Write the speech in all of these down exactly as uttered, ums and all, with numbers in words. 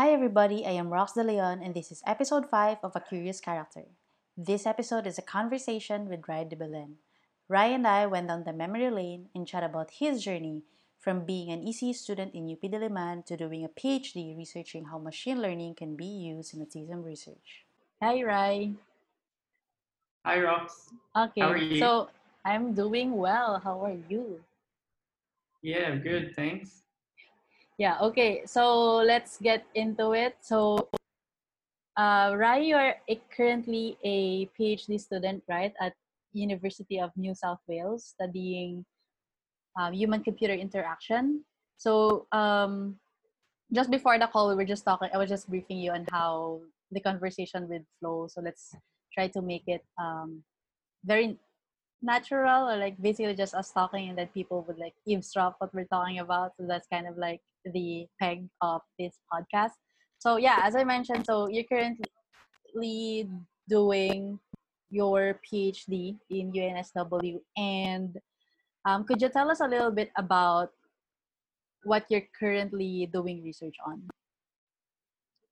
Hi everybody, I am Ross De Leon and this is episode five of A Curious Character. This episode is a conversation with Ryan De Belen. Ryan and I went down the memory lane and chat about his journey from being an E C E student in U P Diliman to doing a PhD researching how machine learning can be used in autism research. Hi Ryan. Hi Ross. Okay, how are you? So I'm doing well. How are you? Yeah, good, thanks. Yeah, okay, so let's get into it. So, uh, Rai, you are a, currently a PhD student, right, at University of New South Wales, studying um, human-computer interaction. So, um, just before the call, we were just talking, I was just briefing you on how the conversation would flow. So let's try to make it um, very natural, or like basically just us talking, and then people would like eavesdrop what we're talking about. So that's kind of like the peg of this podcast. So yeah, as I mentioned, so you're currently doing your PhD in U N S W, and um, could you tell us a little bit about what you're currently doing research on?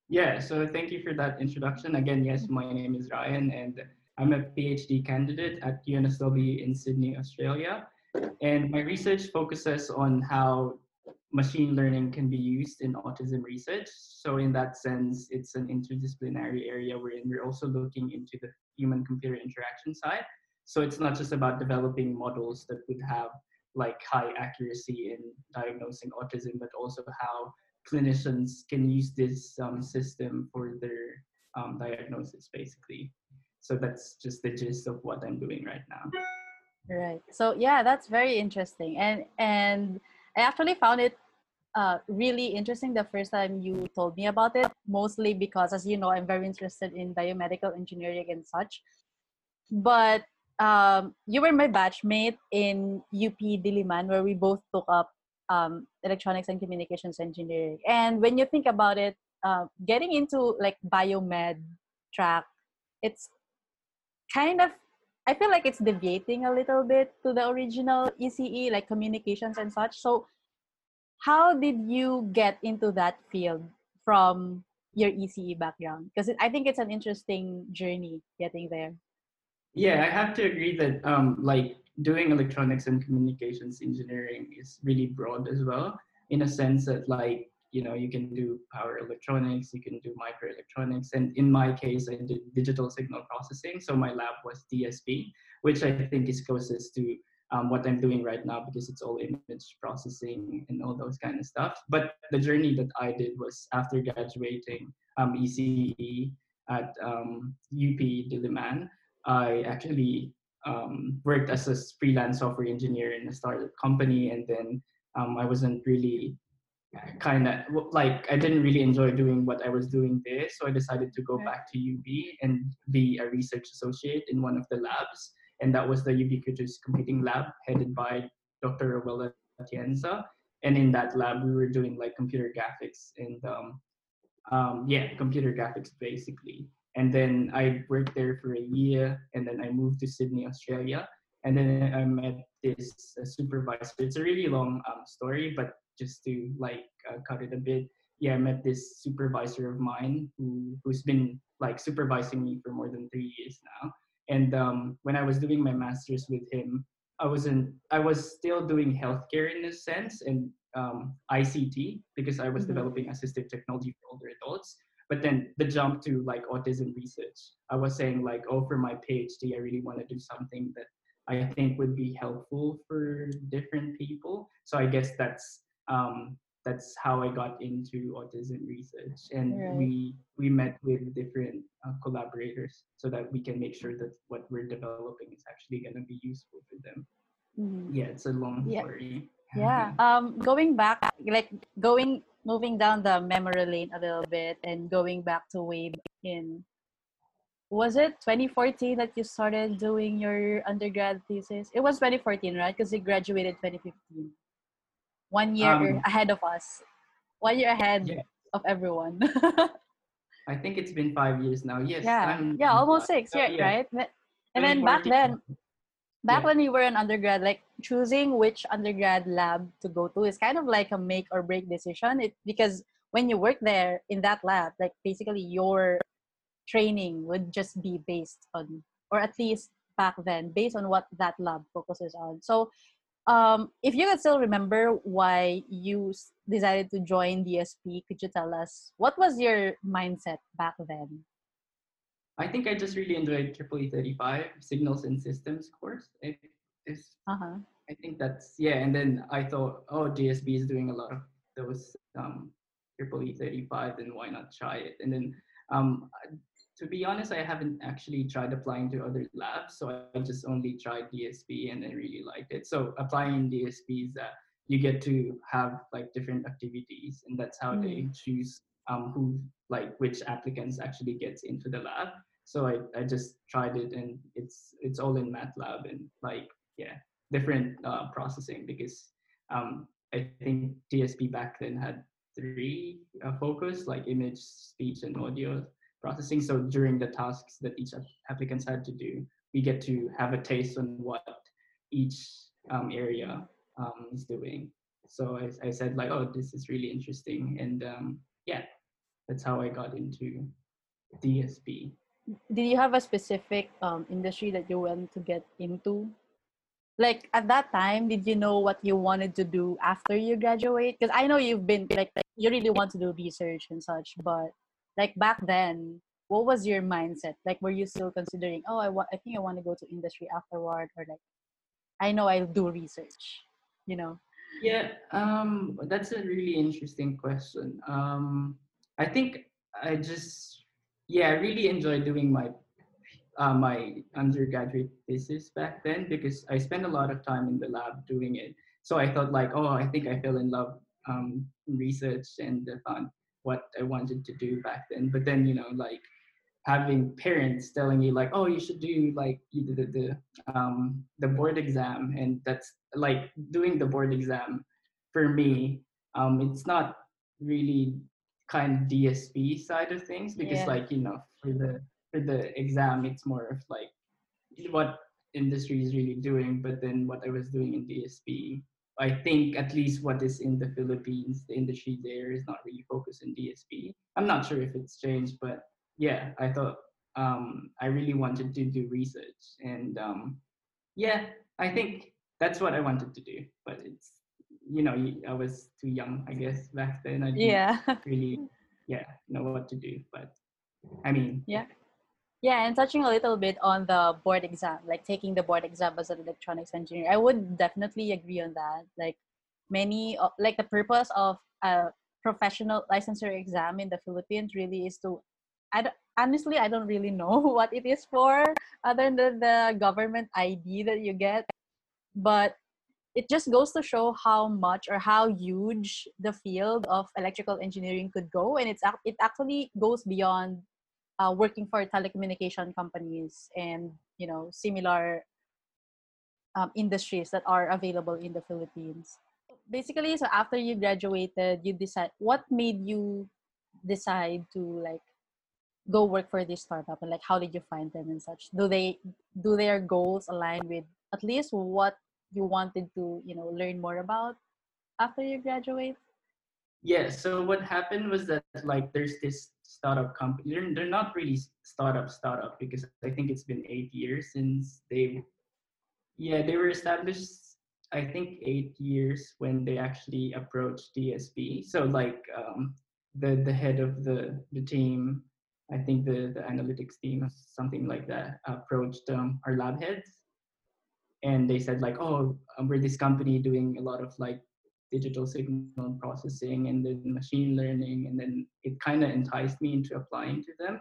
Yeah, so thank you for that introduction. Again, yes, my name is Ryan and I'm a PhD candidate at U N S W in Sydney, Australia, and my research focuses on how machine learning can be used in autism research. So in that sense, it's an interdisciplinary area wherein we're also looking into the human-computer interaction side. So it's not just about developing models that would have like high accuracy in diagnosing autism, but also how clinicians can use this um, system for their um, diagnosis, basically. So that's just the gist of what I'm doing right now. Right. So yeah, that's very interesting. And and I actually found it uh, really interesting the first time you told me about it, mostly because, as you know, I'm very interested in biomedical engineering and such. But um, you were my batchmate in U P Diliman, where we both took up um, electronics and communications engineering. And when you think about it, uh, getting into like biomed track, it's kind of, I feel like it's deviating a little bit to the original E C E, like communications and such. So how did you get into that field from your E C E background? Because I think it's an interesting journey getting there. Yeah, I have to agree that um, like doing electronics and communications engineering is really broad as well, in a sense that like, you know, you can do power electronics, you can do microelectronics, and in my case, I did digital signal processing. So my lab was D S P, which I think is closest to um, what I'm doing right now because it's all image processing and all those kind of stuff. But the journey that I did was after graduating um, E C E at um, U P Diliman, I actually um, worked as a freelance software engineer in a startup company, and then um, I wasn't really kind of like I didn't really enjoy doing what I was doing there, so I decided to go okay. back to U B and be a research associate in one of the labs, and that was the U B Futures Computing Lab headed by Doctor Atienza. And in that lab, we were doing like computer graphics and um, um, yeah, computer graphics basically. And then I worked there for a year, and then I moved to Sydney, Australia, and then I met this uh, supervisor. It's a really long um, story, but just to like uh, cut it a bit, yeah, I met this supervisor of mine who, who's been like supervising me for more than three years now. And um, when I was doing my master's with him, I wasn't, I was still doing healthcare in a sense and um, I C T, because I was mm-hmm. developing assistive technology for older adults. But then the jump to like autism research, I was saying like, oh, for my PhD, I really want to do something that I think would be helpful for different people. So I guess that's, Um, that's how I got into autism research, and right. we we met with different uh, collaborators so that we can make sure that what we're developing is actually going to be useful for them. Mm-hmm. Yeah, it's a long yeah. story. Yeah. Um, going back, like going moving down the memory lane a little bit, and going back to way in, was it twenty fourteen that you started doing your undergrad thesis? It was twenty fourteen, right? Because you graduated twenty fifteen. One year um, ahead of us. One year ahead yeah. of everyone. I think it's been five years now. Yes. Yeah, I'm, yeah almost six, uh, yeah, yeah. right? And then back then, back yeah. when you were an undergrad, like choosing which undergrad lab to go to is kind of like a make or break decision. It, because when you work there in that lab, like basically your training would just be based on, or at least back then, based on what that lab focuses on. So um, if you can still remember why you decided to join D S P, could you tell us what was your mindset back then? I think I just really enjoyed triple E thirty-five, Signals and Systems course. It is, uh-huh. I think that's, yeah. And then I thought, oh, D S B is doing a lot of those um, triple E thirty-five, then why not try it? And then, um, to be honest, I haven't actually tried applying to other labs. So I just only tried D S B and I really liked it. So applying in D S B is that you get to have like different activities, and that's how mm-hmm. they choose um, who, like which applicants actually gets into the lab. So I, I just tried it, and it's it's all in MATLAB, and like, yeah, different uh, processing, because um, I think D S P back then had three uh, focus, like image, speech, and audio processing. So during the tasks that each applicants had to do, we get to have a taste on what each um, area um, is doing. So I, I said like, oh, this is really interesting. And um, yeah, that's how I got into D S P. Did you have a specific um, industry that you wanted to get into? Like at that time, did you know what you wanted to do after you graduate? Because I know you've been like, like, you really want to do research and such, but like back then, what was your mindset? Like, were you still considering, oh, I, wa- I think I want to go to industry afterward, or like, I know I'll do research, you know? Yeah, um, that's a really interesting question. Um, I think I just, yeah, I really enjoyed doing my uh, my undergraduate thesis back then, because I spent a lot of time in the lab doing it. So I thought like, oh, I think I fell in love um, research and found what I wanted to do back then. But then, you know, like having parents telling you like, oh, you should do like either the, the, um, the board exam. And that's like doing the board exam for me, um, it's not really kind of D S P side of things, because yeah. like, you know, for the for the exam, it's more of like what industry is really doing. But then what I was doing in D S P, I think at least what is in the Philippines, the industry there is not really focused in D S P. I'm not sure if it's changed, but yeah, I thought um, I really wanted to do research, and um, yeah, I think that's what I wanted to do, but it's, you know, I was too young, I guess, back then. I didn't yeah. really, yeah, know what to do. But I mean, yeah, yeah. And touching a little bit on the board exam, like taking the board exam as an electronics engineer, I would definitely agree on that. Like many, like the purpose of a professional licensure exam in the Philippines really is to, I don't, honestly, I don't really know what it is for, other than the government I D that you get, but it just goes to show how much or how huge the field of electrical engineering could go. And it's it actually goes beyond uh, working for telecommunication companies and, you know, similar um, industries that are available in the Philippines. Basically, so after you graduated, you decide, what made you decide to like go work for this startup, and like how did you find them and such? Do they do their goals align with at least what you wanted to, you know, learn more about after you graduate? Yeah, so what happened was that like there's this startup company, they're, they're not really startup startup, because I think it's been eight years since they, yeah, they were established, I think eight years when they actually approached D S P. So like um, the, the head of the, the team, I think the, the analytics team or something like that, approached um, our lab heads. And they said like, oh, we're this company doing a lot of like digital signal processing and then machine learning. And then it kind of enticed me into applying to them.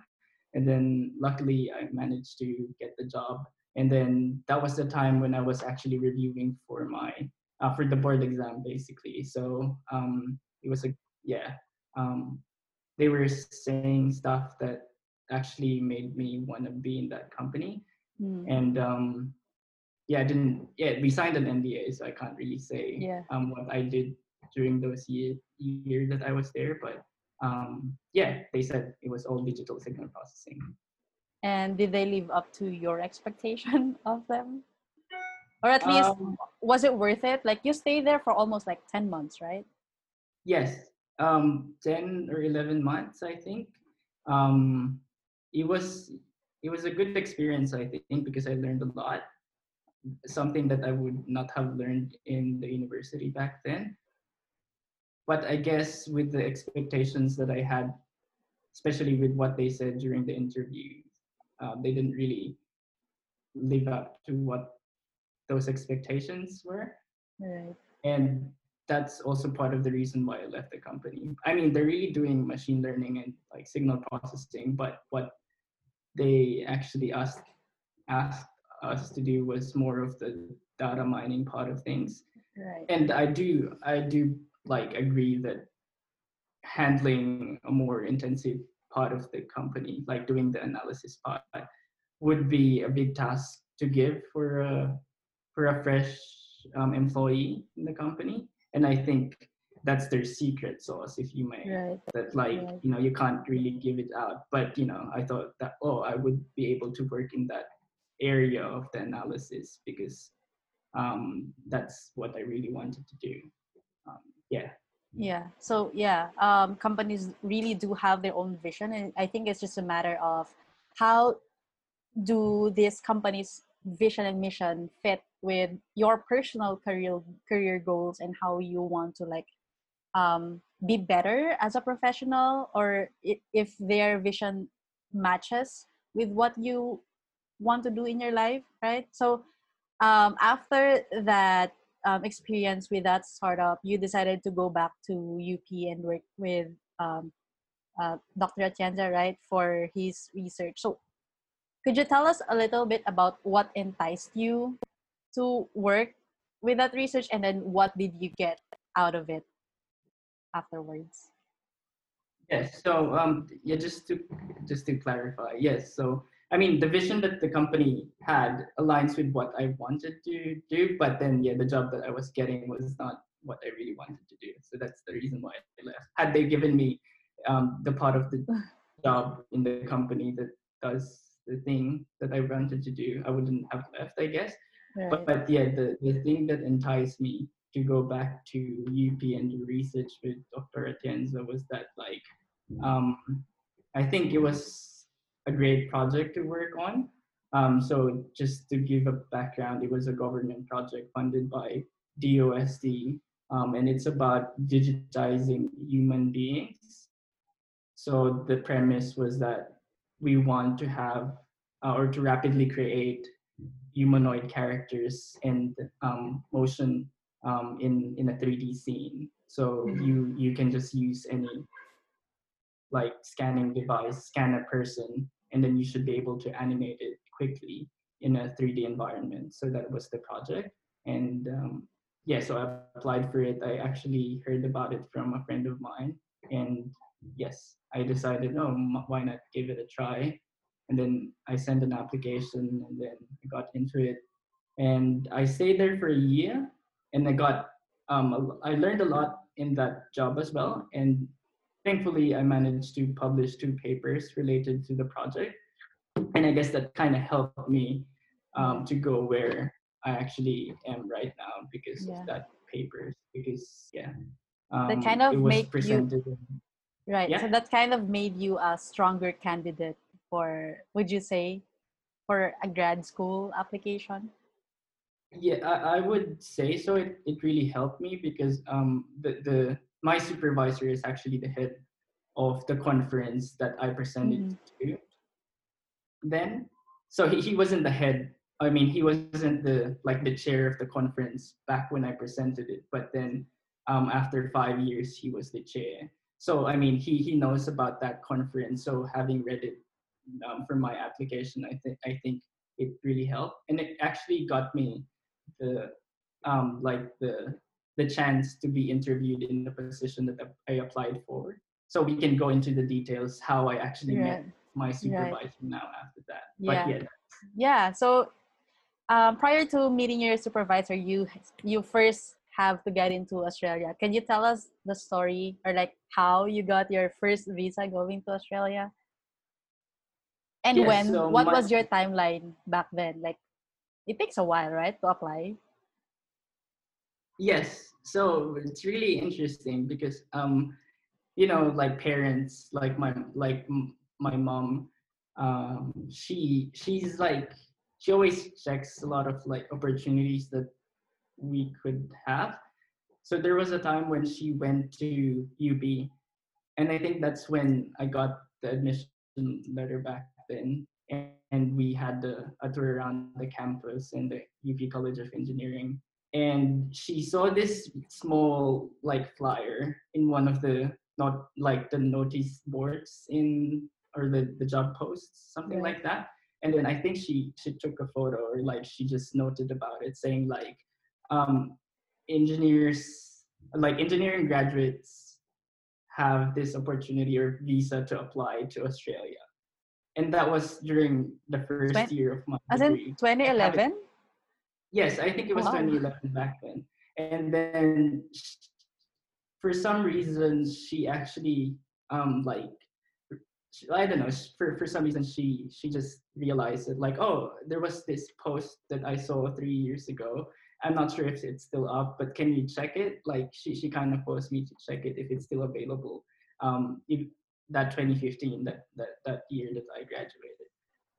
And then luckily I managed to get the job. And then that was the time when I was actually reviewing for my, uh, for the board exam basically. So um, it was a, yeah, um, they were saying stuff that actually made me want to be in that company. Mm. And um, Yeah, I didn't. Yeah, we signed an N D A, so I can't really say yeah. um, what I did during those year year that I was there. But um, yeah, they said it was all digital signal processing. And did they live up to your expectation of them, or at least um, was it worth it? Like you stayed there for almost like ten months, right? Yes, um, ten or eleven months, I think. Um, it was it was a good experience, I think, because I learned a lot, something that I would not have learned in the university back then. But I guess with the expectations that I had, especially with what they said during the interview, uh, they didn't really live up to what those expectations were. Right. And that's also part of the reason why I left the company. I mean, they're really doing machine learning and like signal processing, but what they actually asked, asked us to do was more of the data mining part of things. Right. And I do, I do, like agree that handling a more intensive part of the company, like doing the analysis part, would be a big task to give for a, for a fresh um, employee in the company. And I think that's their secret sauce, if you may, right. that like, right. you know, you can't really give it out. But, you know, I thought that, oh, I would be able to work in that area of the analysis because um, that's what I really wanted to do. Um, yeah. Yeah. So yeah, um, companies really do have their own vision, and I think it's just a matter of how do these companies' vision and mission fit with your personal career career goals and how you want to like um, be better as a professional, or if their vision matches with what you want to do in your life, right? So um, after that Um, experience with that startup, you decided to go back to U P and work with um, uh, Doctor Atienza, right, for his research. So could you tell us a little bit about what enticed you to work with that research, and then what did you get out of it afterwards? Yes, so um, yeah, just to just to clarify, yes, so I mean, the vision that the company had aligns with what I wanted to do, but then, yeah, the job that I was getting was not what I really wanted to do. So that's the reason why I left. Had they given me um, the part of the job in the company that does the thing that I wanted to do, I wouldn't have left, I guess. Right. But, but yeah, the, the thing that enticed me to go back to U P and do research with Doctor Atienza was that, like, um, I think it was a great project to work on. Um, so just to give a background, it was a government project funded by D O S D, um, and it's about digitizing human beings. So the premise was that we want to have uh, or to rapidly create humanoid characters and um, motion um, in, in a three D scene. So mm-hmm. you, you can just use any like scanning device, scan a person, and then you should be able to animate it quickly in a three D environment. So that was the project. And um, yeah, so I applied for it. I actually heard about it from a friend of mine. And yes, I decided, oh, m- why not give it a try? And then I sent an application and then I got into it. And I stayed there for a year and I got, um, I learned a lot in that job as well. And thankfully, I managed to publish two papers related to the project. And I guess that kind of helped me um, to go where I actually am right now because yeah. of that paper. Because, yeah, um, that kind of it was made presented. You, right. Yeah. So that kind of made you a stronger candidate for, would you say, for a grad school application? Yeah, I, I would say so. It, it really helped me because um, the the... my supervisor is actually the head of the conference that I presented mm-hmm. to then. So he, he wasn't the head. I mean, he wasn't the like the chair of the conference back when I presented it. But then um, after five years, he was the chair. So, I mean, he, he knows about that conference. So having read it um, from my application, I, th- I think it really helped. And it actually got me the um, like the... the chance to be interviewed in the position that I applied for. So we can go into the details how I actually right. met my supervisor right. now after that. Yeah. But yeah. Yeah. So um, prior to meeting your supervisor, you you first have to get into Australia. Can you tell us the story or like how you got your first visa going to Australia? And yeah, when, so what my, was your timeline back then? Like it takes a while, right, to apply? Yes, so it's really interesting because um, you know, like parents, like my, like my mom, um, she, she's like, she always checks a lot of like opportunities that we could have. So there was a time when she went to U B, and I think that's when I got the admission letter back then. And, and we had the, a tour around the campus and the U P College of Engineering. And she saw this small like flyer in one of the, not like the notice boards in, or the, the job posts, something like that. And then I think she, she took a photo, or like she just noted about it saying like, um, engineers, like engineering graduates have this opportunity or visa to apply to Australia. And that was during the first twenty year of my as degree. As in twenty eleven? Yes, I think it was wow. twenty eleven back then. And then she, for some reason, she actually, um, like, she, I don't know, she, for, for some reason, she, she just realized that like, oh, there was this post that I saw three years ago. I'm not sure if it's still up, but can you check it? Like she, she kind of forced me to check it if it's still available. Um, if, that twenty fifteen, that, that, that year that I graduated.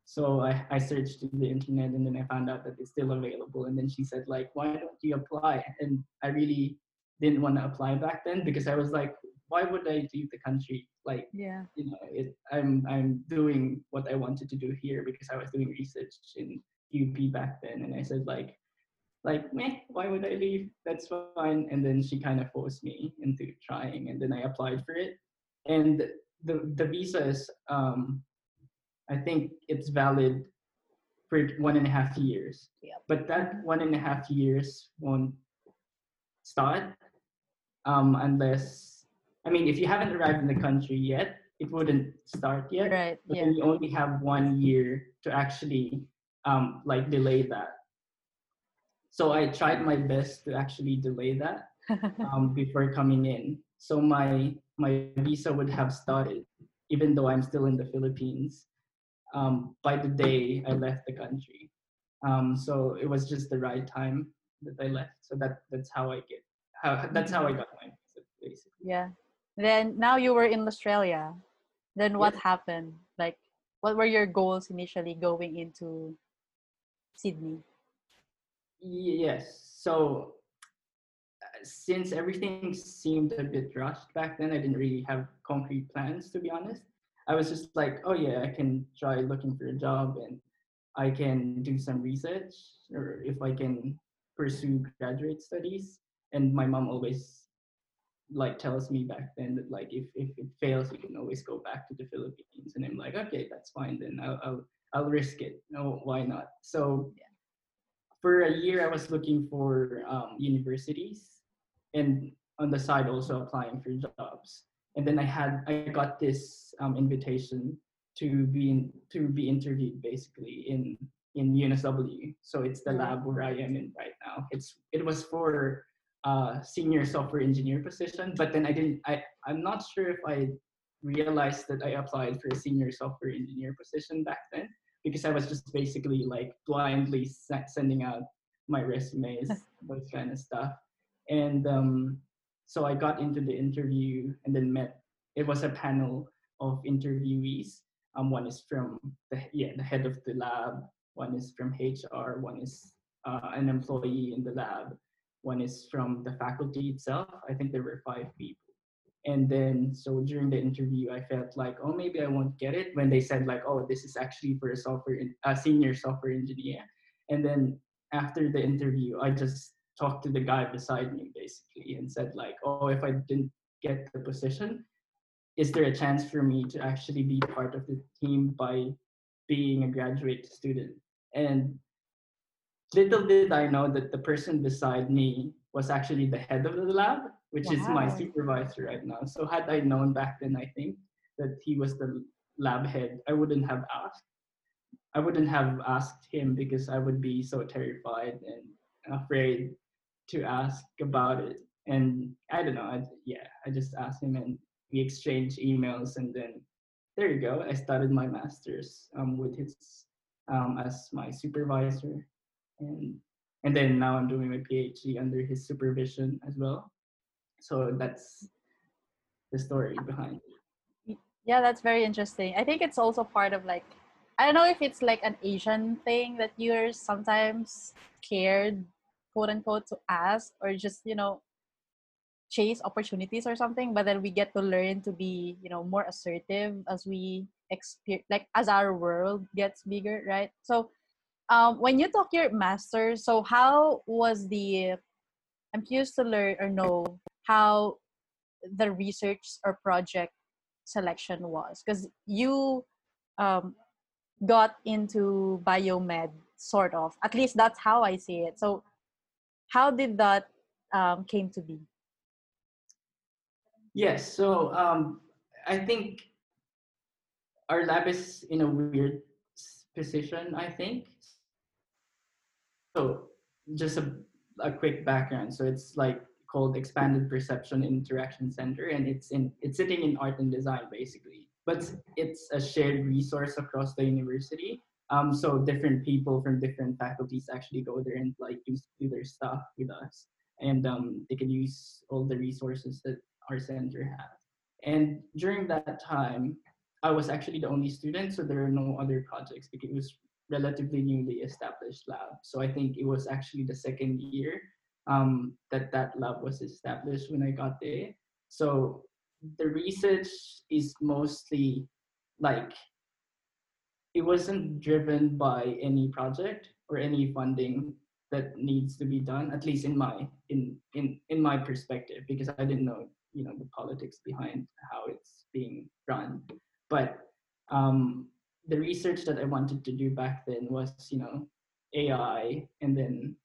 So I, I searched in the internet, and then I found out that it's still available. And then she said like, why don't you apply? And I really didn't want to apply back then, because I was like, why would I leave the country? Like, yeah. you know, it, I'm, I'm doing what I wanted to do here, because I was doing research in U P back then. And I said like, like, meh, why would I leave? That's fine. And then she kind of forced me into trying, and then I applied for it. And the, the visa is, um, I think it's valid for one and a half years, yeah. but that one and a half years won't start um, unless, I mean, if you haven't arrived in the country yet, it wouldn't start yet, right. but yeah. then you only have one year to actually um, like delay that. So I tried my best to actually delay that um, before coming in. So my my visa would have started, even though I'm still in the Philippines, um, by the day I left the country. Um, so it was just the right time that I left. So that that's how I get how that's how I got my visa, basically. Yeah. Then now you were in Australia. Then what yeah. happened? Like, what were your goals initially going into Sydney? Yes. So. Since everything seemed a bit rushed back then, I didn't really have concrete plans, to be honest. I was just like, oh yeah, I can try looking for a job, and I can do some research, or if I can pursue graduate studies. And my mom always like tells me back then that like, if, if it fails, you can always go back to the Philippines. And I'm like, okay, that's fine. Then I'll, I'll, I'll risk it. No, why not? So yeah. for a year, I was looking for um, universities. And on the side also applying for jobs. And then I had, I got this um, invitation to be, in, to be interviewed basically in, in U N S W. So it's the lab where I am in right now. It's, it was for uh senior software engineer position, but then I didn't, I, I'm not sure if I realized that I applied for a senior software engineer position back then, because I was just basically like blindly sending out my resumes, those kind of stuff. And um, so I got into the interview and then met, it was a panel of interviewees. Um, one is from the, yeah, the head of the lab, one is from H R, one is uh, an employee in the lab, one is from the faculty itself. I think there were five people. And then, so during the interview, I felt like, oh, maybe I won't get it, when they said like, oh, this is actually for a software, a senior software engineer. And then after the interview, I just, talked to the guy beside me basically and said like, oh, if I didn't get the position, is there a chance for me to actually be part of the team by being a graduate student? And little did I know that the person beside me was actually the head of the lab, which wow. is my supervisor right now. So had I known back then, I think that he was the lab head, I wouldn't have asked. I wouldn't have asked him because I would be so terrified and afraid to ask about it. And I don't know, I, yeah, I just asked him and we exchanged emails, and then there you go. I started my master's um, with his, um, as my supervisor. And, and then now I'm doing my PhD under his supervision as well. So that's, the story behind it. Yeah, that's very interesting. I think it's also part of like, I don't know if it's like an Asian thing that you're sometimes scared, quote unquote, to ask or just, you know, chase opportunities or something, but then we get to learn to be, you know, more assertive as we experience, like as our world gets bigger, right? So um, when you took your master's, so how was the, I'm curious to learn or know how the research or project selection was, because you um, got into biomed, sort of, at least that's how I see it. So how did that um, came to be? Yes, so um, I think our lab is in a weird position, I think. So just a, a quick background. So it's like called Expanded Perception Interaction Center, and it's in it's sitting in art and design basically, but it's a shared resource across the university. Um, so different people from different faculties actually go there and like do, do their stuff with us, and um, they can use all the resources that our center had. And during that time, I was actually the only student, so there were no other projects because it was relatively newly established lab. So I think it was actually the second year um, that that lab was established when I got there. So the research is mostly like, it wasn't driven by any project or any funding that needs to be done, at least in my, in, in, in my perspective, because I didn't know, you know, the politics behind how it's being run. But um, the research that I wanted to do back then was, you know, A I, and then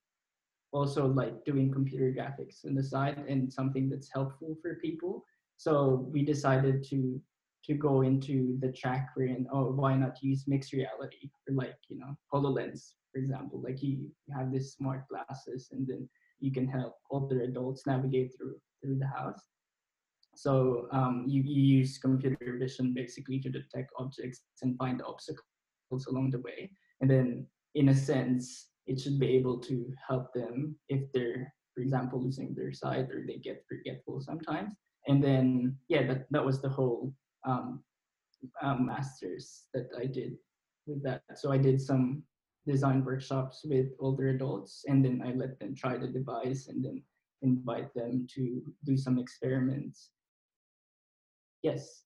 also like doing computer graphics on the side and something that's helpful for people. So we decided to to go into the track we're in, oh, why not use mixed reality? Or like, you know, HoloLens, for example, like you have these smart glasses and then you can help older adults navigate through through the house. So um, you, you use computer vision basically to detect objects and find obstacles along the way. And then in a sense, it should be able to help them if they're, for example, losing their sight or they get forgetful sometimes. And then, yeah, that, that was the whole um, um, master's that I did with that. So I did some design workshops with older adults, and then I let them try the device and then invite them to do some experiments. Yes.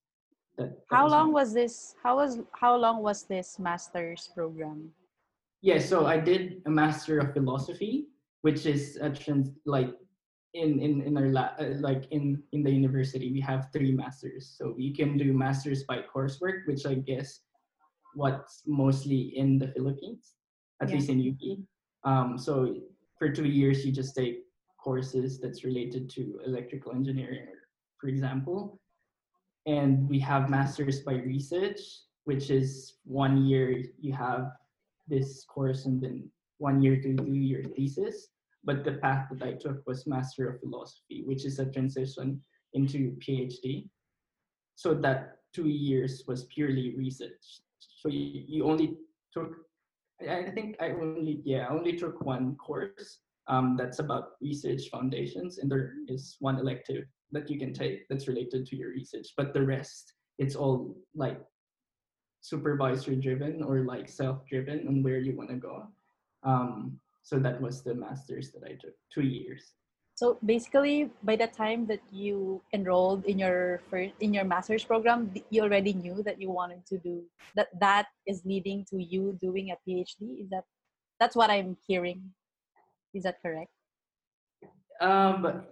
That, that how was long my... was this? How was how long was this master's program? Yeah, so I did a master of philosophy, which is a trans, like in in in our la, uh, like in in the university we have three masters. So you can do masters by coursework, which I guess what's mostly in the Philippines, at yeah. least in U P. Um, so for two years you just take courses that's related to electrical engineering, for example. And we have masters by research, which is one year you have this course and then one year to do your thesis. But the path that I took was master of philosophy, which is a transition into PhD. So that two years was purely research. So you, you only took, I think I only, yeah, I only took one course um, that's about research foundations, and there is one elective that you can take that's related to your research, but the rest, it's all like supervisor driven or like self-driven on where you want to go. Um, so that was the master's that I took, two years. So basically by the time that you enrolled in your first, in your master's program, you already knew that you wanted to do, that that is leading to you doing a PhD? Is that, that's what I'm hearing. Is that correct? Um,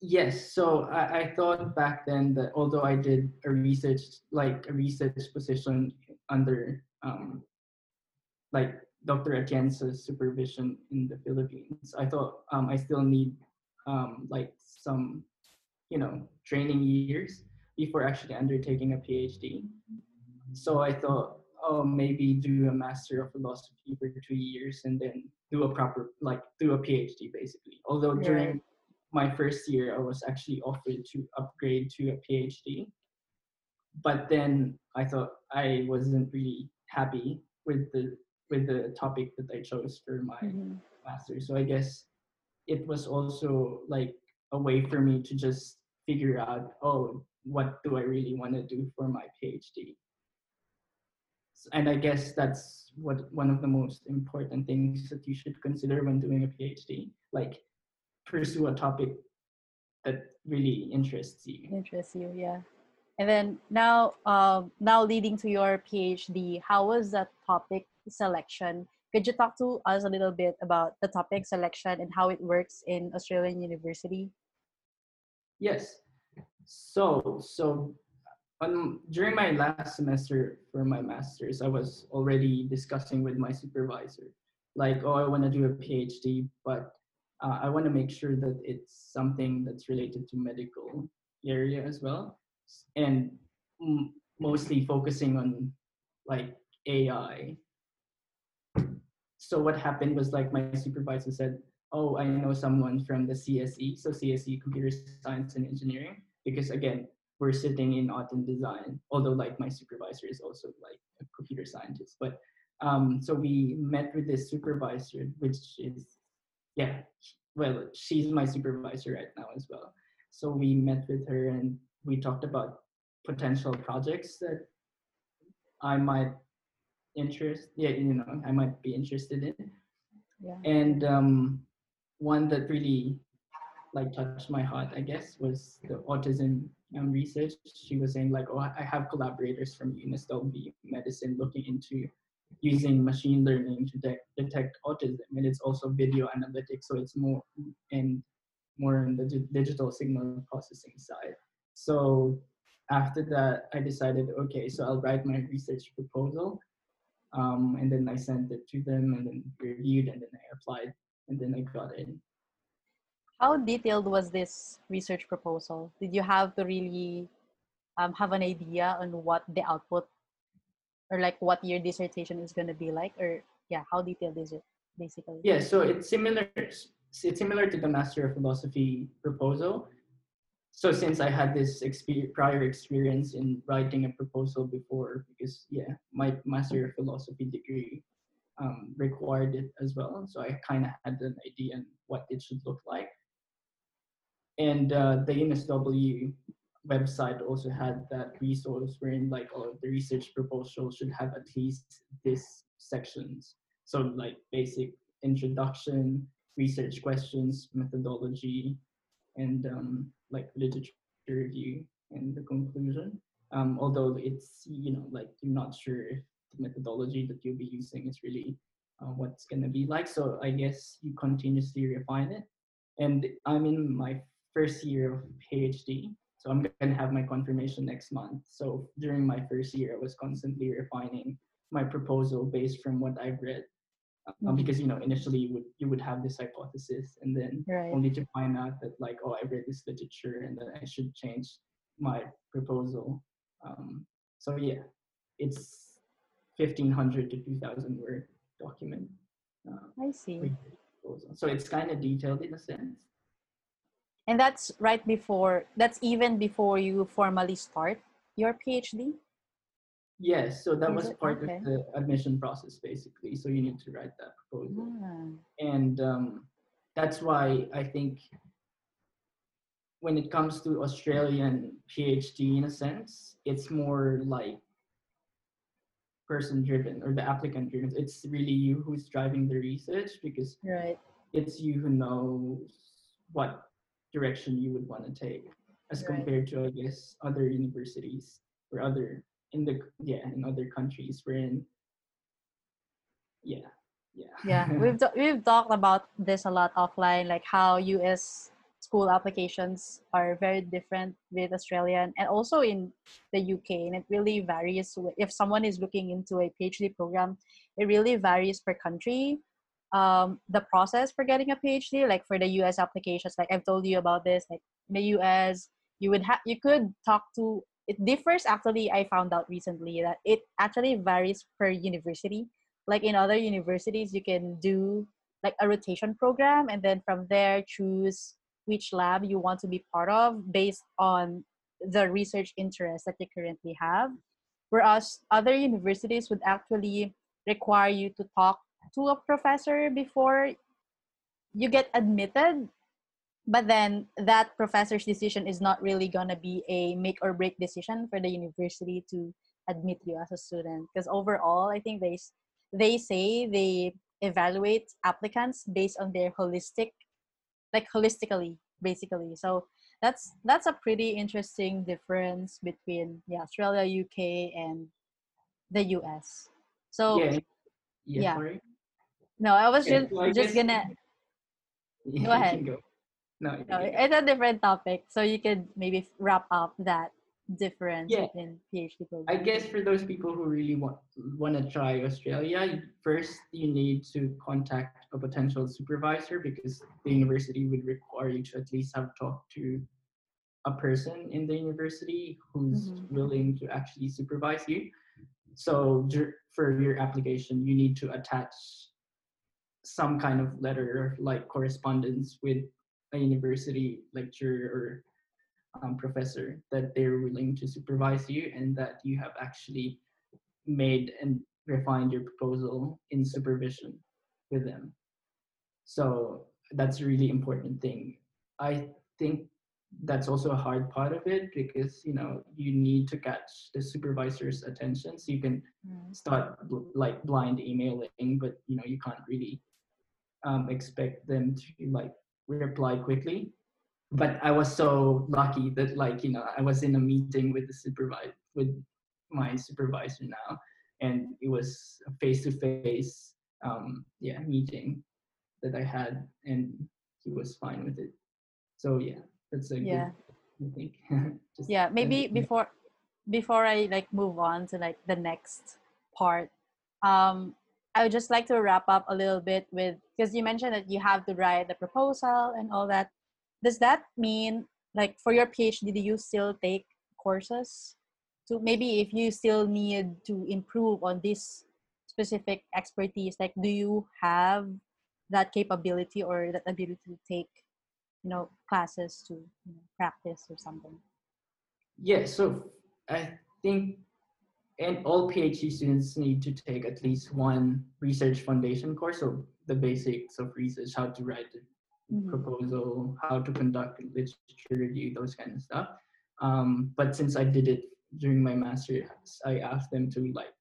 yes, so I, I thought back then that although I did a research, like a research position under um, like Doctor Atienza's supervision in the Philippines, I thought um, I still need um, like some, you know, training years before actually undertaking a PhD. So I thought, oh, maybe do a master of philosophy for two years and then do a proper, like do a PhD basically. Although during right. my first year, I was actually offered to upgrade to a PhD. But then I thought I wasn't really happy with the with the topic that I chose for my mm-hmm. master. So I guess it was also like a way for me to just figure out, oh, what do I really want to do for my PhD? And I guess that's what one of the most important things that you should consider when doing a PhD, like pursue a topic that really interests you. Interests you, yeah. And then now, uh, now leading to your PhD, how was that topic selection? Could you talk to us a little bit about the topic selection and how it works in Australian university? Yes. So, so um, during my last semester for my master's, I was already discussing with my supervisor, like, oh, I want to do a PhD, but uh, I want to make sure that it's something that's related to medical area as well, and m mostly focusing on like A I. So what happened was, like, my supervisor said, oh, I know someone from the C S E, so C S E, Computer Science and Engineering, because again, we're sitting in art and design, although like my supervisor is also like a computer scientist. But um, so we met with this supervisor, which is, yeah, well, she's my supervisor right now as well. So we met with her and we talked about potential projects that I might interest, yeah, you know, I might be interested in. Yeah. And um, one that really like touched my heart, I guess, was the autism um, research. She was saying like, oh, I have collaborators from U N S W medicine looking into using machine learning to de detect autism, and it's also video analytics, so it's more and more on the digital signal processing side. So after that, I decided, okay, so I'll write my research proposal. Um, and then I sent it to them, and then reviewed, and then I applied, and then I got in. How detailed was this research proposal? Did you have to really um, have an idea on what the output, or like what your dissertation is going to be like, or yeah, how detailed is it basically? Yeah, so it's similar. It's similar to the Master of Philosophy proposal. So since I had this experience, prior experience in writing a proposal before, because yeah, my Master of Philosophy degree um, required it as well. So I kind of had an idea on what it should look like. And uh, the U N S W website also had that resource wherein like all of the research proposals should have at least these sections. So like basic introduction, research questions, methodology, and um, like literature review and the conclusion, um, although it's, you know, like you're not sure if the methodology that you'll be using is really uh, what's going to be like. So I guess you continuously refine it. And I'm in my first year of PhD, so I'm going to have my confirmation next month. So during my first year, I was constantly refining my proposal based from what I've read. Um, because, you know, initially you would, you would have this hypothesis, and then right. only to find out that like, oh, I read this literature and then I should change my proposal. Um, so yeah, it's fifteen hundred to two thousand word document. Uh, I see. So it's kind of detailed in a sense. And that's right before, that's even before you formally start your PhD? Yes, so that was part okay. of the admission process, basically. So you need to write that proposal. Yeah. And um, that's why I think when it comes to Australian PhD, in a sense, it's more like person-driven or the applicant-driven. It's really you who's driving the research, because right. it's you who knows what direction you would want to take as right. compared to, I guess, other universities or other in the yeah in other countries we're in. yeah yeah yeah we've we've talked about this a lot offline, like how U S school applications are very different with Australian and also in the U K, and it really varies. If someone is looking into a PhD program, it really varies per country. Um the process for getting a PhD, like for the U S applications, like I've told you about this, like in the U S you would have you could talk to it differs actually. I found out recently that it actually varies per university. Like in other universities, you can do like a rotation program, and then from there choose which lab you want to be part of based on the research interest that you currently have. Whereas other universities would actually require you to talk to a professor before you get admitted But then that professor's decision is not really going to be a make or break decision for the university to admit you as a student. Because overall, I think they, they say they evaluate applicants based on their holistic, like holistically, basically. So that's, that's a pretty interesting difference between yeah, Australia, U K, and the U S. So yeah. Yeah, yeah. Sorry. No, I was okay, just, so I just guess... gonna, yeah, go ahead. Go. No, no it's go. a different topic. So you could maybe wrap up that difference yeah. in PhD programs. I guess for those people who really want, want to try Australia, first you need to contact a potential supervisor because the university would require you to at least have talked to a person in the university who's mm-hmm. willing to actually supervise you. So for your application, you need to attach some kind of letter, like correspondence with a university lecturer or um, professor that they're willing to supervise you and that you have actually made and refined your proposal in supervision with them. So that's a really important thing. I think that's also a hard part of it because, you know, you need to catch the supervisor's attention. So you can mm. start like blind emailing, but, you know, you can't really um, expect them to like reply quickly. But I was so lucky that like, you know, I was in a meeting with the supervisor, with my supervisor now, and it was a face-to-face um, yeah, meeting that I had, and he was fine with it. So yeah. That's a yeah. good, I think. Just, yeah, maybe uh, before before I like move on to like the next part, um, I would just like to wrap up a little bit with, because you mentioned that you have to write the proposal and all that. Does that mean like for your PhD, do you still take courses? So maybe if you still need to improve on this specific expertise, like do you have that capability or that ability to take you know, classes to you know, practice or something? Yeah, so I think, and all PhD students need to take at least one research foundation course, so the basics of research, how to write a mm-hmm. proposal, how to conduct literature review, those kind of stuff. Um, but since I did it during my master's, I asked them to like,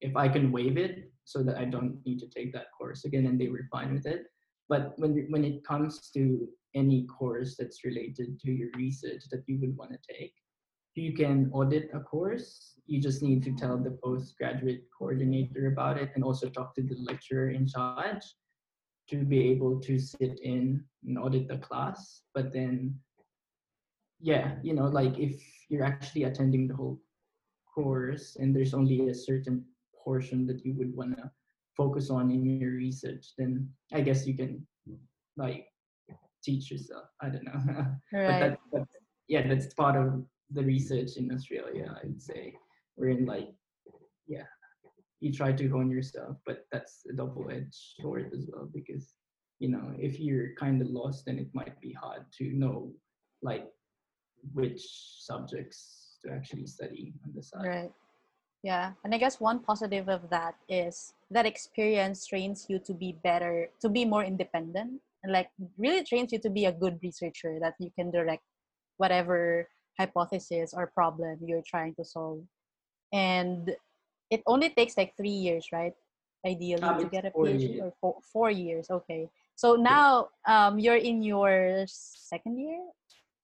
if I can waive it so that I don't need to take that course again, and they were fine with it. But when, when it comes to any course that's related to your research that you would want to take, you can audit a course. You just need to tell the postgraduate coordinator about it and also talk to the lecturer in charge to be able to sit in and audit the class. But then, yeah, you know, like if you're actually attending the whole course and there's only a certain portion that you would want to focus on in your research, then I guess you can like teach yourself. I don't know. Right. But that, that's, yeah, that's part of the research in Australia, I would say. We're in like, yeah, you try to hone yourself, but that's a double-edged sword as well, because, you know, if you're kind of lost, then it might be hard to know like which subjects to actually study on the side. Right. Yeah. And I guess one positive of that is that experience trains you to be better, to be more independent, and like really trains you to be a good researcher, that you can direct whatever hypothesis or problem you're trying to solve. And it only takes like three years, right? Ideally um, to get a PhD, or four, four years. Okay. So now um, you're in your second year?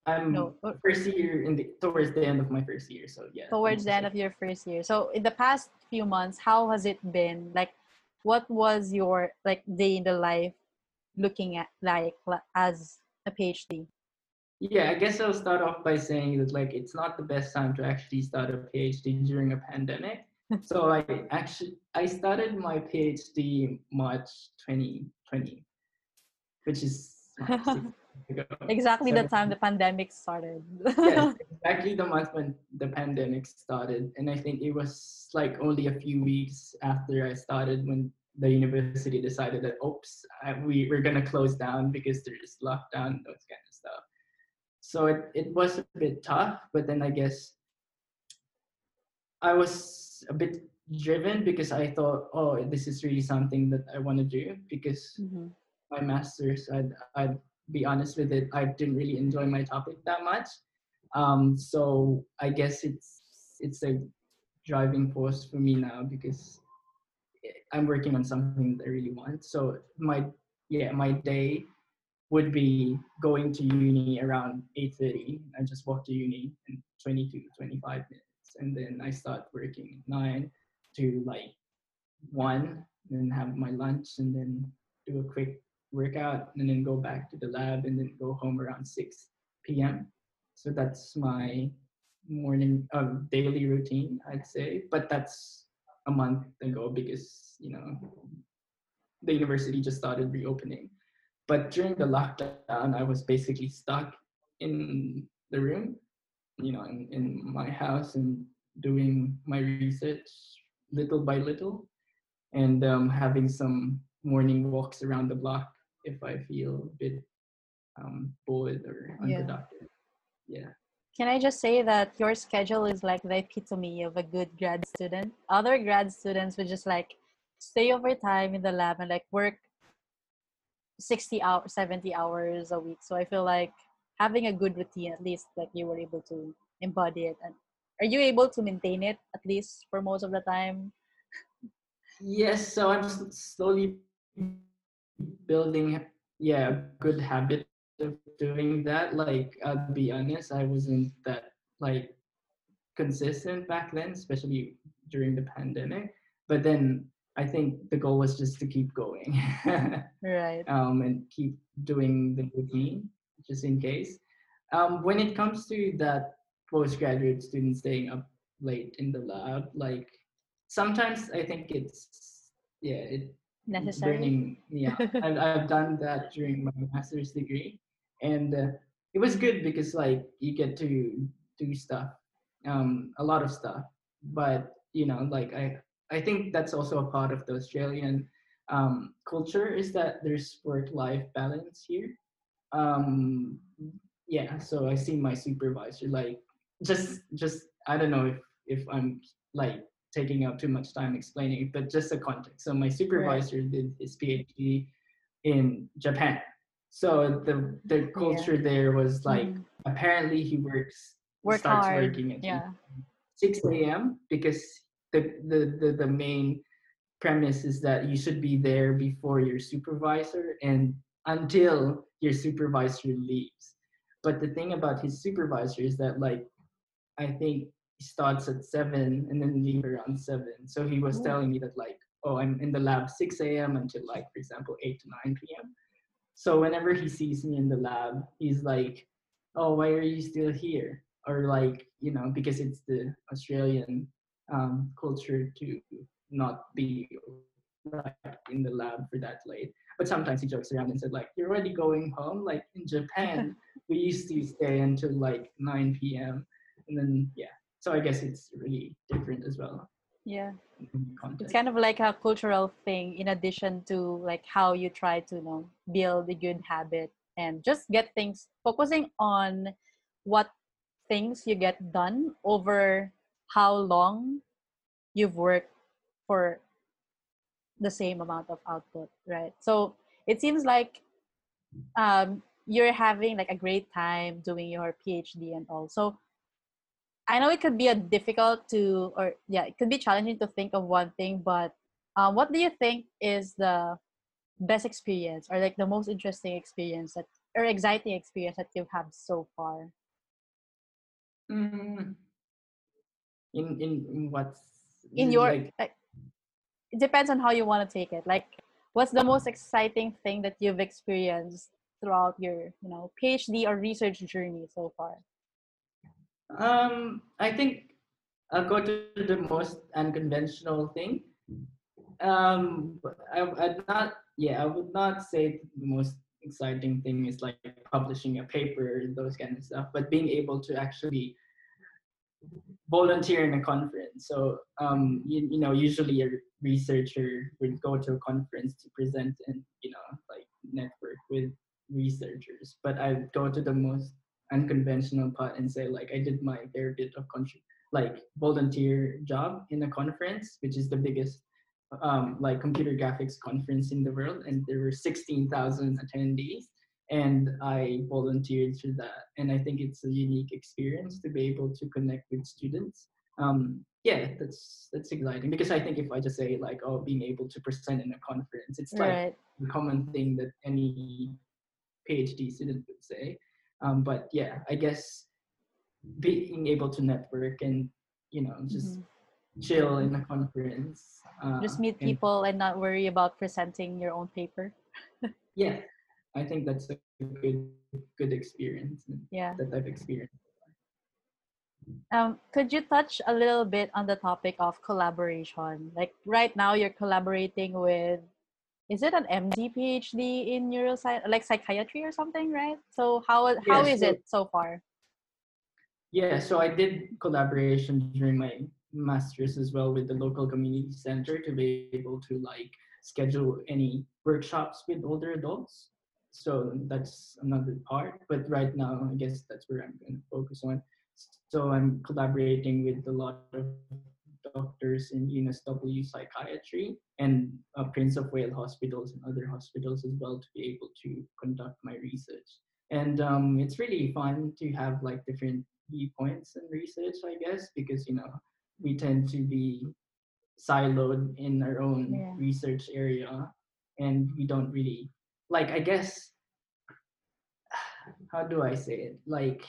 I'm no. first year, in the, towards the end of my first year. So yeah. Towards the end of your first year. So in the past few months, how has it been? Like, what was your like day in the life looking at like as a PhD? Yeah, I guess I'll start off by saying that like it's not the best time to actually start a PhD during a pandemic. So I actually I started my PhD March twenty twenty, which is ago. Exactly so, the time the pandemic started. Yes, exactly the month when the pandemic started, and I think it was like only a few weeks after I started when the university decided that oops, I, we we're gonna close down because there's lockdown, those kind of stuff. So it, it was a bit tough, but then I guess I was a bit driven because I thought, oh, this is really something that I want to do, because mm-hmm. my master's I'd I'd be honest with it, I didn't really enjoy my topic that much. Um, so I guess it's it's a driving force for me now because I'm working on something that I really want. So my yeah my day would be going to uni around eight thirty. I just walk to uni in twenty to twenty-five minutes, and then I start working at nine to like one, then have my lunch, and then do a quick workout, and then go back to the lab, and then go home around six p m So that's my morning uh, daily routine, I'd say. But that's a month ago because, you know, the university just started reopening. But during the lockdown, I was basically stuck in the room, you know, in, in my house, and doing my research little by little, and um, having some morning walks around the block if I feel a bit um, bored or unproductive. Yeah. yeah. Can I just say that your schedule is like the epitome of a good grad student? Other grad students would just like stay over time in the lab and like work sixty hours, seventy hours a week. So I feel like having a good routine, at least like you were able to embody it. And are you able to maintain it at least for most of the time? Yes. So I'm slowly building, yeah, a good habit of doing that. Like, I'll be honest, I wasn't that like consistent back then, especially during the pandemic. But then I think the goal was just to keep going, right? Um, and keep doing the routine just in case. Um, when it comes to that postgraduate student staying up late in the lab, like sometimes I think it's yeah, it necessary. Burning, yeah, I've I've done that during my master's degree, and uh, it was good because like you get to do stuff, um, a lot of stuff. But you know, like I. I think that's also a part of the Australian um, culture, is that there's work-life balance here. Um, yeah, so I see my supervisor like just just I don't know if if I'm like taking up too much time explaining, but just the context. So my supervisor right. did his PhD in Japan, so the the culture yeah. there was like mm. apparently he works Work starts hard. working at yeah. six a m because The, the, the main premise is that you should be there before your supervisor and until your supervisor leaves. But the thing about his supervisor is that, like, I think he starts at seven and then leaves around seven. So he was telling me that, like, oh, I'm in the lab six a m until, like, for example, eight to nine p m So whenever he sees me in the lab, he's like, oh, why are you still here? Or, like, you know, because it's the Australian Um, culture to not be in the lab for that late. But sometimes he jokes around and said, like, you're already going home? Like, in Japan, we used to stay until, like, nine p m And then, yeah. So I guess it's really different as well. Yeah. It's kind of like a cultural thing in addition to, like, how you try to, you know, build a good habit and just get things, focusing on what things you get done over how long you've worked for the same amount of output, right? So it seems like um, you're having like a great time doing your PhD and all. So I know it could be a difficult to, or yeah, it could be challenging to think of one thing, but um, what do you think is the best experience, or like the most interesting experience that, or exciting experience that you've had so far? Mm. In, in in what's in your like, like, it depends on how you want to take it. Like, what's the most exciting thing that you've experienced throughout your, you know, PhD or research journey so far? Um, I think I'll go to the most unconventional thing. Um, I, I'd not, yeah, I would not say the most exciting thing is like publishing a paper, those kind of stuff, but being able to actually volunteer in a conference. So um you, you know, usually a researcher would go to a conference to present and, you know, like network with researchers, but I go to the most unconventional part and say, like, I did my fair bit of country like volunteer job in a conference, which is the biggest um like computer graphics conference in the world, and there were sixteen thousand attendees, and I volunteered for that. And I think it's a unique experience to be able to connect with students. Um, yeah, that's that's exciting, because I think if I just say like, oh, being able to present in a conference, it's like right. a common thing that any PhD student would say. Um, but yeah, I guess being able to network and, you know, just mm-hmm. chill in a conference. Uh, just meet people and, and not worry about presenting your own paper. Yeah, I think that's a good, good experience. Yeah, that I've experienced. Um, could you touch a little bit on the topic of collaboration? Like right now you're collaborating with, is it an M D PhD in neuroscience, like psychiatry or something, right? So how, how yeah, is so, it so far? Yeah, so I did collaboration during my master's as well with the local community center to be able to like schedule any workshops with older adults. So that's another part, but right now I guess that's where I'm going to focus on. So I'm collaborating with a lot of doctors in U N S W psychiatry and uh, Prince of Wales hospitals and other hospitals as well to be able to conduct my research. And um, it's really fun to have like different viewpoints in research, I guess, because, you know, we tend to be siloed in our own yeah. research area, and we don't really, like, I guess, how do I say it? Like,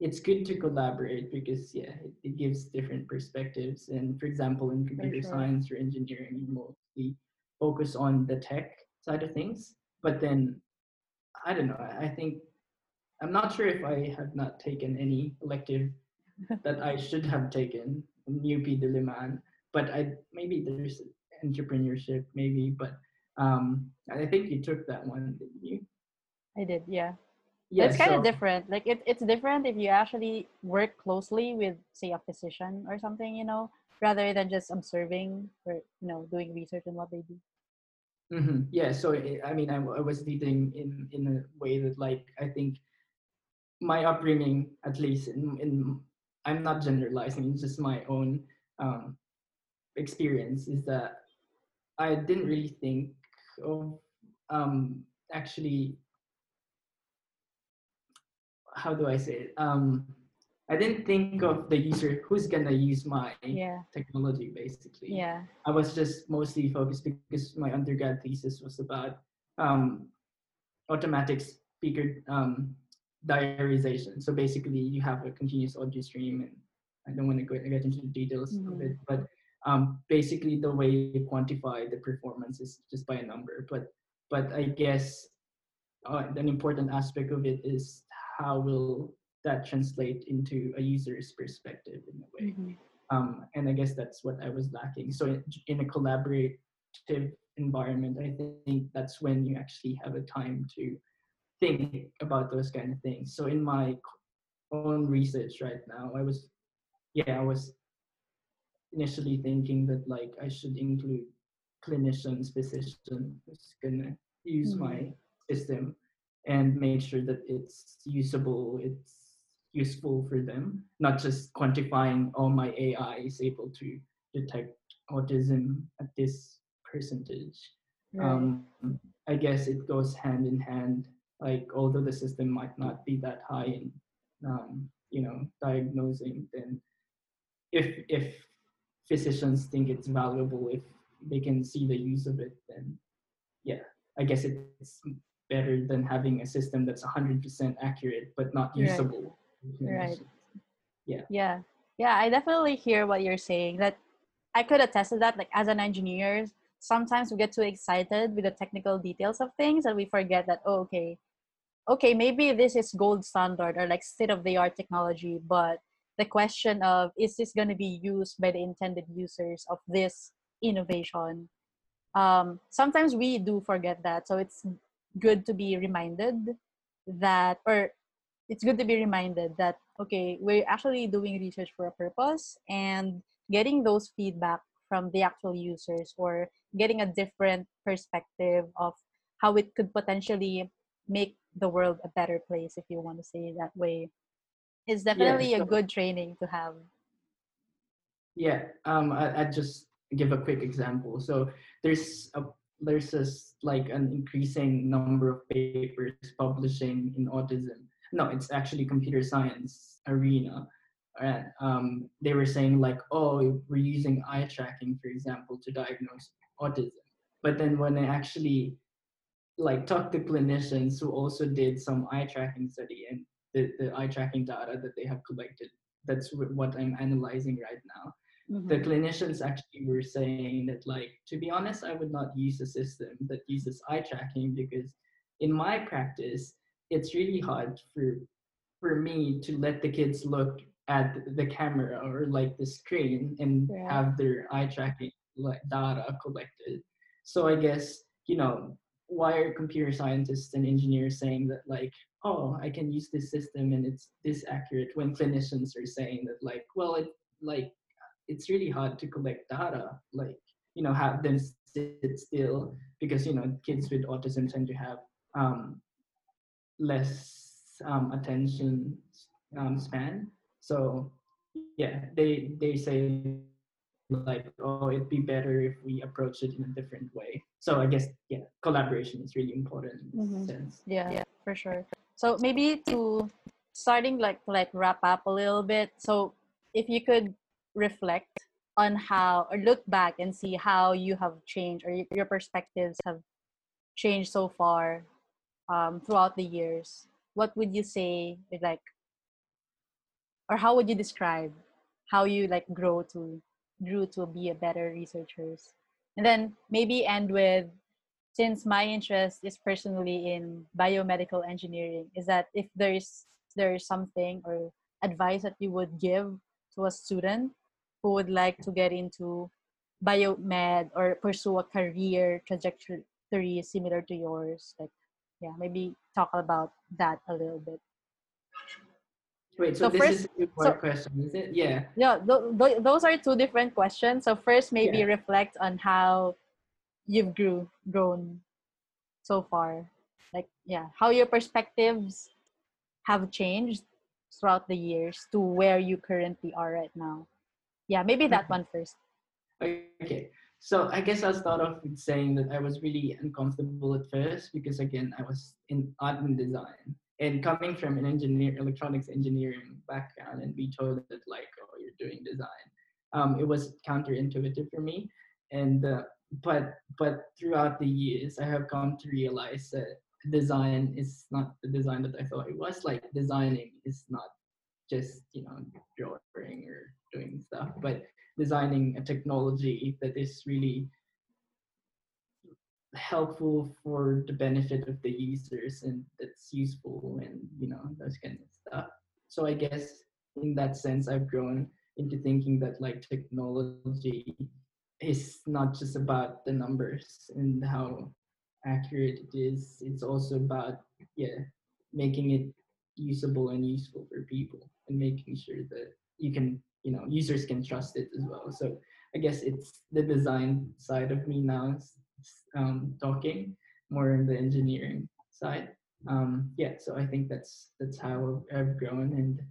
it's good to collaborate because, yeah, it, it gives different perspectives. And for example, in computer sure. science or engineering, you mostly focus on the tech side of things. But then, I don't know, I think, I'm not sure if I have not taken any elective that I should have taken in U P Diliman, but I maybe there's entrepreneurship, maybe, but um, I think you took that one, didn't you? I did, yeah. Yeah, it's kind so, of different. Like it, it's different if you actually work closely with, say, a physician or something, you know, rather than just observing or, you know, doing research on what they do. Mm-hmm. Yeah. So, it, I mean, I, I was leading in, in a way that, like, I think my upbringing, at least in, in I'm not generalizing, it's just my own um, experience, is that I didn't really think of um, actually how do I say it? Um, I didn't think of the user who's gonna use my yeah. technology, basically. Yeah. I was just mostly focused because my undergrad thesis was about um, automatic speaker um, diarization. So basically you have a continuous audio stream, and I don't want to go get into the details mm-hmm. of it, but um, basically the way you quantify the performance is just by a number. But, but I guess uh, an important aspect of it is how will that translate into a user's perspective in a way? Mm-hmm. Um, and I guess that's what I was lacking. So in, in a collaborative environment, I think that's when you actually have a time to think about those kind of things. So in my own research right now, I was, yeah, I was initially thinking that like I should include clinicians, physicians who's gonna use mm-hmm. my system and make sure that it's usable, it's useful for them, not just quantifying, oh, my A I is able to detect autism at this percentage. Right. Um, I guess it goes hand in hand, like although the system might not be that high in, um, you know, diagnosing, then if, if physicians think it's valuable, if they can see the use of it, then yeah, I guess it's better than having a system that's one hundred percent accurate but not usable. Right. right. Yeah. Yeah. Yeah. I definitely hear what you're saying. That I could attest to that. Like as an engineer, sometimes we get too excited with the technical details of things, and we forget that. Oh, okay. Okay. Maybe this is gold standard or like state of the art technology, but the question of is this going to be used by the intended users of this innovation? Um, sometimes we do forget that. So it's good to be reminded that, or it's good to be reminded that, okay, we're actually doing research for a purpose, and getting those feedback from the actual users or getting a different perspective of how it could potentially make the world a better place, if you want to say it that way, is definitely yeah, so, a good training to have. Yeah, um, I, I just give a quick example. So there's a there's a, like an increasing number of papers publishing in autism. No, it's actually computer science arena. And um, they were saying like, oh, we're using eye tracking, for example, to diagnose autism. But then when I actually like talked to clinicians who also did some eye tracking study, and the, the eye tracking data that they have collected, that's what I'm analyzing right now. Mm-hmm. The clinicians actually were saying that, like, to be honest, I would not use a system that uses eye tracking, because in my practice, it's really hard for, for me to let the kids look at the camera or like the screen and yeah. have their eye tracking like data collected. So I guess, you know, why are computer scientists and engineers saying that, like, oh, I can use this system and it's this accurate, when clinicians are saying that, like, well, it like it's really hard to collect data, like, you know, have them sit still, because, you know, kids with autism tend to have um, less um, attention um, span. So yeah, they they say like, oh, it'd be better if we approach it in a different way. So I guess, yeah, collaboration is really important in this mm-hmm. sense. Yeah, yeah, for sure. So maybe to starting like like wrap up a little bit. So if you could reflect on how, or look back and see how you have changed, or your perspectives have changed so far um, throughout the years, what would you say, like, or how would you describe how you like grow to grew to be a better researchers? And then maybe end with, since my interest is personally in biomedical engineering, is that if there is there is something or advice that you would give to a student who would like to get into biomed or pursue a career trajectory similar to yours, like, yeah, maybe talk about that a little bit. Wait, so, so this first, is a two-part so, question, is it? Yeah. Yeah, th th those are two different questions. So first, maybe yeah. reflect on how you've grew, grown so far. Like, yeah, how your perspectives have changed throughout the years to where you currently are right now. Yeah, maybe that one first. Okay. So I guess I'll start off with saying that I was really uncomfortable at first, because again, I was in art and design. And coming from an engineer, electronics engineering background, and be told that, like, oh, you're doing design, um, it was counterintuitive for me. And uh, but but throughout the years, I have come to realize that design is not the design that I thought it was. Like, designing is not just, you know, drawing or doing stuff, but designing a technology that is really helpful for the benefit of the users, and that's useful, and, you know, those kind of stuff. So I guess in that sense, I've grown into thinking that, like, technology is not just about the numbers and how accurate it is, it's also about, yeah, making it usable and useful for people, and making sure that you can, you know, users can trust it as well. So I guess it's the design side of me now Um, talking more in the engineering side. Um, yeah, so I think that's that's how I've grown, and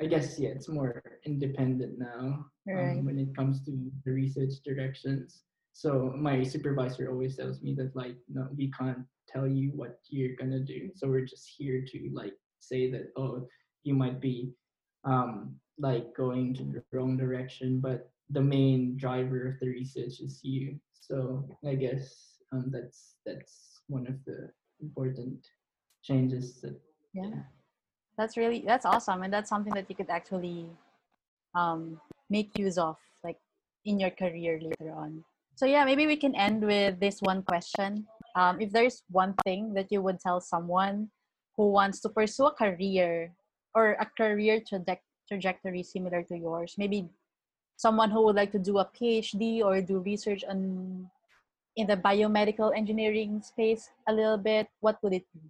I guess, yeah, it's more independent now right. um, when it comes to the research directions. So my supervisor always tells me that, like, no, we can't tell you what you're gonna do. So we're just here to, like, say that, oh, you might be um, like going to the wrong direction, but the main driver of the research is you. So I guess um, that's that's one of the important changes. That, yeah. yeah, that's really that's awesome, and that's something that you could actually um, make use of, like, in your career later on. So yeah, maybe we can end with this one question. Um, if there's one thing that you would tell someone who wants to pursue a career or a career traje- trajectory similar to yours, maybe someone who would like to do a PhD or do research on in the biomedical engineering space a little bit, what would it be?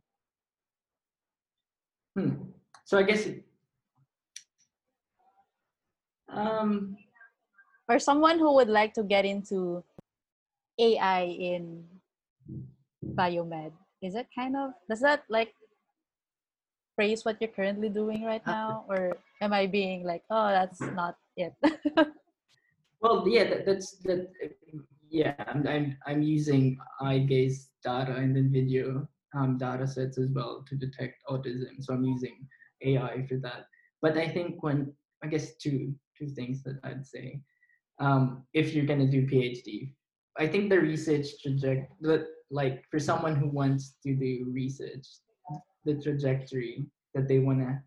Hmm. So I guess, it, um, or someone who would like to get into A I in biomed, is it kind of, does that like phrase what you're currently doing right now, or am I being like, oh, that's not it? Well, yeah, that, that's that. yeah, I'm, I'm, I'm using eye gaze data and then video um, data sets as well to detect autism. So I'm using A I for that. But I think when, I guess two, two things that I'd say, um, if you're gonna do PhD, I think the research trajectory, like for someone who wants to do research, the trajectory that they wanna,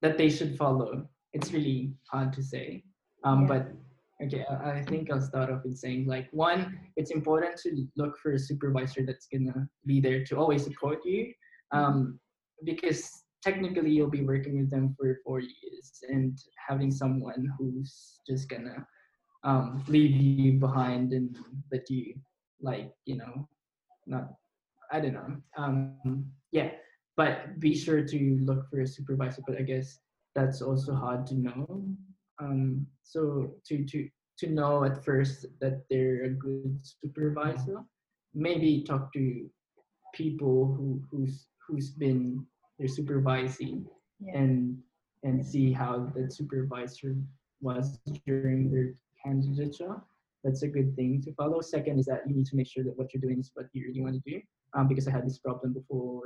that they should follow, it's really hard to say. Um, yeah. But okay, I, I think I'll start off with saying like, one, it's important to look for a supervisor that's gonna be there to always support you, um, because technically you'll be working with them for four years and having someone who's just gonna um, leave you behind and let you like, you know, not, I don't know. Um, yeah, but be sure to look for a supervisor, but I guess that's also hard to know. Um, so to, to, to know at first that they're a good supervisor, maybe talk to people who, who's, who's been their supervisee, yeah, and, and see how the supervisor was during their candidature. That's a good thing to follow. Second is that you need to make sure that what you're doing is what you really want to do. Um, because I had this problem before,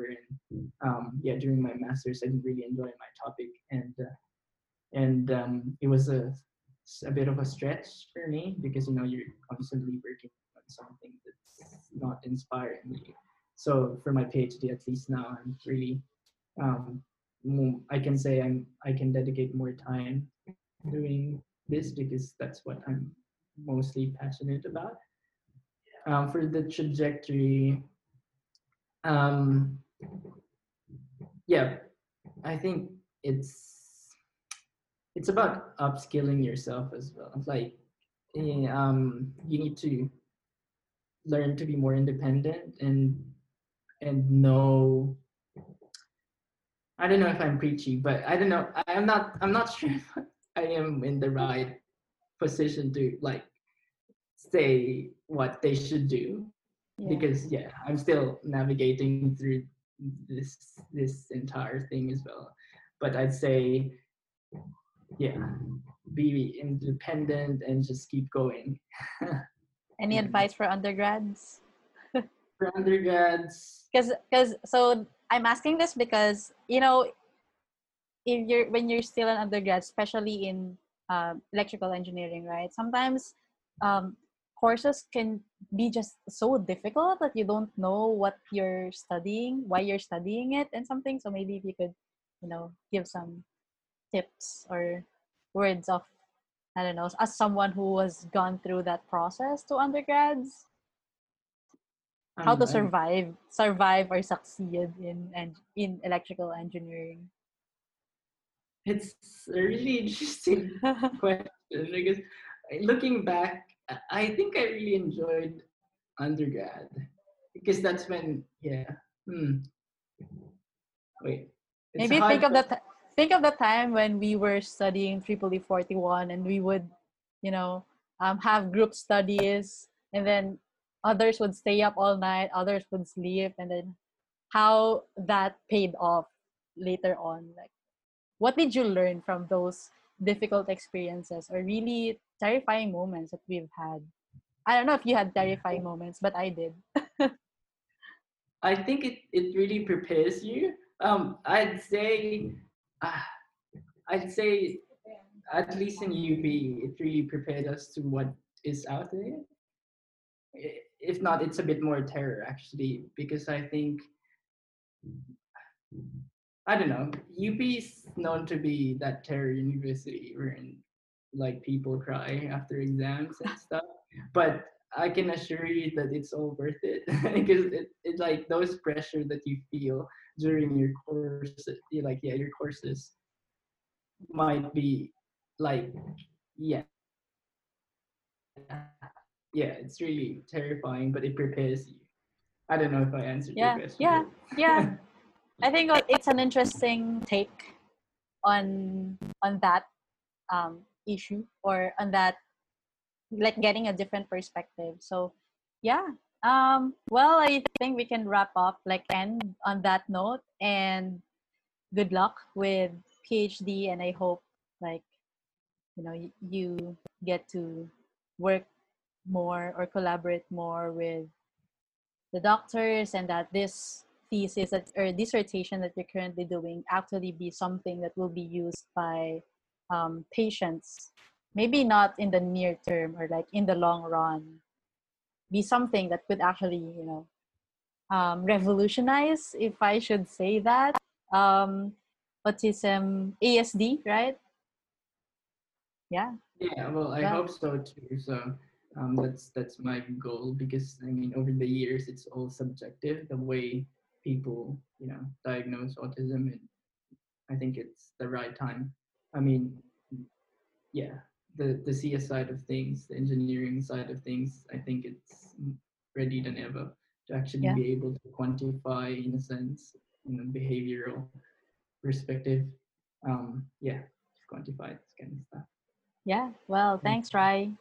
and um, yeah, during my master's, I didn't really enjoy my topic, and uh, and um, it was a, a bit of a stretch for me, because you know you're constantly working on something that's not inspiring you. So for my PhD, at least now, I'm really um, more, I can say I'm I can dedicate more time doing this because that's what I'm mostly passionate about. Um, for the trajectory. Um, yeah, I think it's, it's about upskilling yourself as well. Like, um, you need to learn to be more independent and, and know, I don't know if I'm preachy, but I don't know. I'm not, I'm not sure if I am in the right position to like say what they should do. Yeah. Because yeah, I'm still navigating through this this entire thing as well. But I'd say, yeah, be independent and just keep going. Any advice for undergrads? For undergrads, because because so I'm asking this because you know, if you're when you're still an undergrad, especially in uh, electrical engineering, right? Sometimes. Um, Courses can be just so difficult that you don't know what you're studying, why you're studying it, and something. So maybe if you could, you know, give some tips or words of, I don't know, as someone who has gone through that process to undergrads, how um, to survive, I, survive or succeed in and in electrical engineering. It's a really interesting question because looking back, I think I really enjoyed undergrad because that's when, yeah. Hmm. Wait. Maybe think of the th- think of the time when we were studying Tripoli forty-one and we would, you know, um, have group studies, and then others would stay up all night, others would sleep, and then how that paid off later on. Like, what did you learn from those difficult experiences or really terrifying moments that we've had? I don't know if you had terrifying moments, but I did. I think it, it really prepares you. Um, I'd say, uh, I'd say, at least in U B, it really prepared us to what is out there. If not, it's a bit more terror actually, because I think, I don't know, U B is known to be that terror university we're in. Like people cry after exams and stuff, but I can assure you that it's all worth it because it, it's like those pressure that you feel during your course, you're like, yeah, your courses might be like, yeah, yeah, it's really terrifying, but it prepares you. I don't know if I answered yeah, your question. Yeah, yeah, I think it's an interesting take on on that. Um, issue or on that, like getting a different perspective. So yeah, um well, I think we can wrap up, like end on that note, and good luck with PhD, and I hope like, you know, you, you get to work more or collaborate more with the doctors, and that this thesis that, or dissertation that you're currently doing actually be something that will be used by um, patients, maybe not in the near term or like in the long run, be something that could actually, you know, um, revolutionize, if I should say that, um, autism, A S D, right? Yeah. Yeah, well, I yeah. hope so too. So um, that's that's my goal, because I mean, over the years, it's all subjective, the way people, you know, diagnose autism, and I think it's the right time. I mean, yeah, the the C S side of things, the engineering side of things, I think it's ready than ever to actually yeah. be able to quantify, in a sense, in a behavioral perspective. Um, yeah, quantify this kind of stuff. Yeah, well, thanks, Rai.